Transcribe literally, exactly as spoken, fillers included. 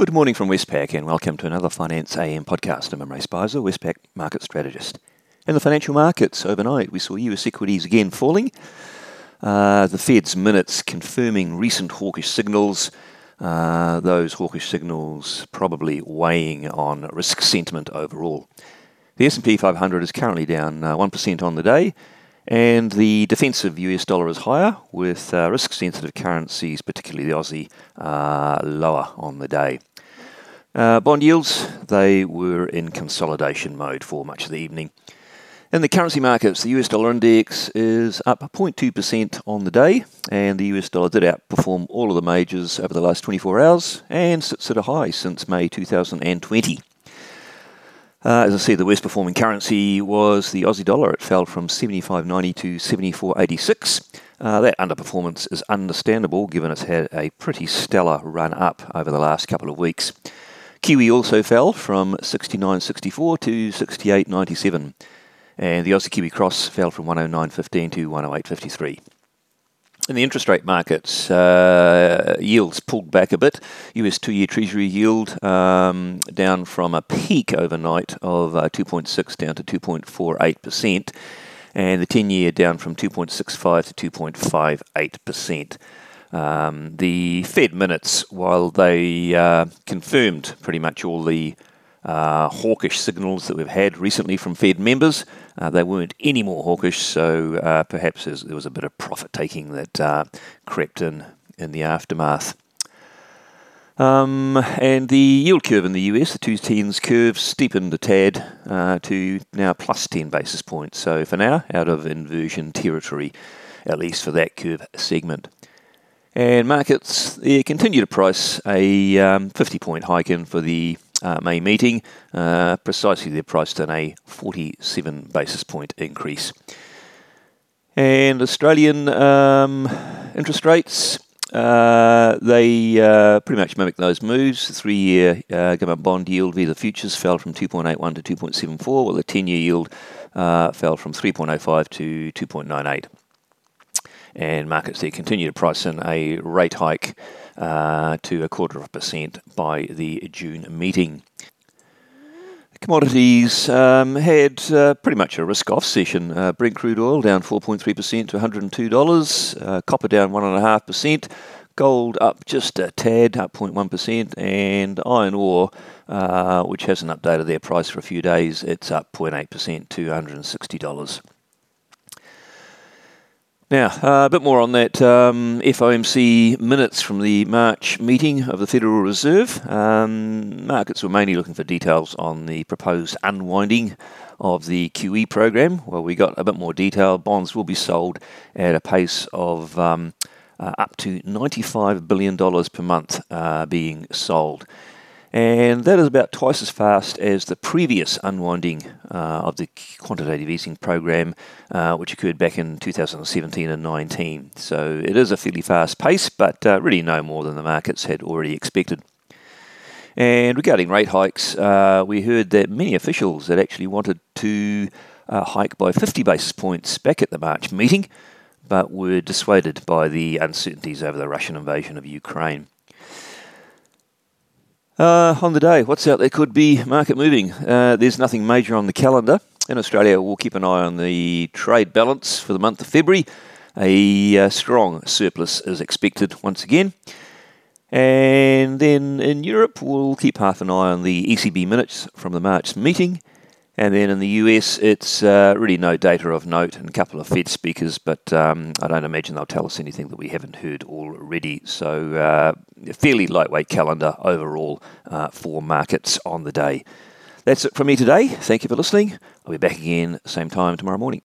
Good morning from Westpac and welcome to another Finance A M podcast. I'm Emre Spizer, Westpac market strategist. In the financial markets overnight, we saw U S equities again falling. Uh, the Fed's minutes confirming recent hawkish signals. Uh, those hawkish signals probably weighing on risk sentiment overall. The S and P five hundred is currently down uh, one percent on the day, and the defensive U S dollar is higher, with uh, risk-sensitive currencies, particularly the Aussie, uh, lower on the day. Uh, bond yields, they were in consolidation mode for much of the evening. In the currency markets, the U S dollar index is up zero point two percent on the day, and the U S dollar did outperform all of the majors over the last twenty-four hours and sits at a high since May two thousand twenty. Uh, as I said, the worst performing currency was the Aussie dollar. It fell from seventy-five ninety to seventy-four eighty-six. Uh, that underperformance is understandable given it's had a pretty stellar run up over the last couple of weeks. Kiwi also fell from sixty-nine sixty-four to sixty-eight ninety-seven. And the Aussie Kiwi cross fell from one oh nine fifteen to one oh eight fifty-three. In the interest rate markets, uh, yields pulled back a bit. U S two-year Treasury yield um, down from a peak overnight of uh, two point six down to two point four eight percent, and the ten-year down from two point six five to two point five eight percent. Um, the Fed minutes, while they uh, confirmed pretty much all the Uh, hawkish signals that we've had recently from Fed members. Uh, they weren't any more hawkish, so uh, perhaps there was a bit of profit-taking that uh, crept in in the aftermath. Um, and the yield curve in the U S, the two-tens curve, steepened a tad uh, to now plus ten basis points. So for now, out of inversion territory, at least for that curve segment. And markets they continue to price a um, fifty-point hike in for the Uh, May meeting, uh, precisely they're priced in a forty-seven basis point increase. And Australian um, interest rates, uh, they uh, pretty much mimic those moves. The three-year uh, government bond yield via the futures fell from two point eight one to two point seven four, while the ten-year yield uh, fell from three point oh five to two point nine eight. And markets there continue to price in a rate hike uh, to a quarter of a percent by the June meeting. Commodities um, had uh, pretty much a risk-off session. Uh, Brent crude oil down four point three percent to one hundred two dollars, uh, copper down one point five percent, gold up just a tad, up zero point one percent, and iron ore, uh, which hasn't updated their price for a few days, it's up zero point eight percent to one hundred sixty dollars. Now, uh, a bit more on that um, F O M C minutes from the March meeting of the Federal Reserve. Um, markets were mainly looking for details on the proposed unwinding of the Q E program. Well, we got a bit more detail. Bonds will be sold at a pace of um, uh, up to ninety-five billion dollars per month uh, being sold. And that is about twice as fast as the previous unwinding uh, of the quantitative easing program, uh, which occurred back in two thousand seventeen and nineteen. So it is a fairly fast pace, but uh, really no more than the markets had already expected. And regarding rate hikes, uh, we heard that many officials that actually wanted to uh, hike by fifty basis points back at the March meeting, but were dissuaded by the uncertainties over the Russian invasion of Ukraine. Uh, on the day, what's out there could be market moving. Uh, there's nothing major on the calendar. In Australia, we'll keep an eye on the trade balance for the month of February. A uh, strong surplus is expected once again. And then in Europe, we'll keep half an eye on the E C B minutes from the March meeting. And then in the U S, it's uh, really no data of note and a couple of Fed speakers, but um, I don't imagine they'll tell us anything that we haven't heard already. So uh, a fairly lightweight calendar overall uh, for markets on the day. That's it from me today. Thank you for listening. I'll be back again same time tomorrow morning.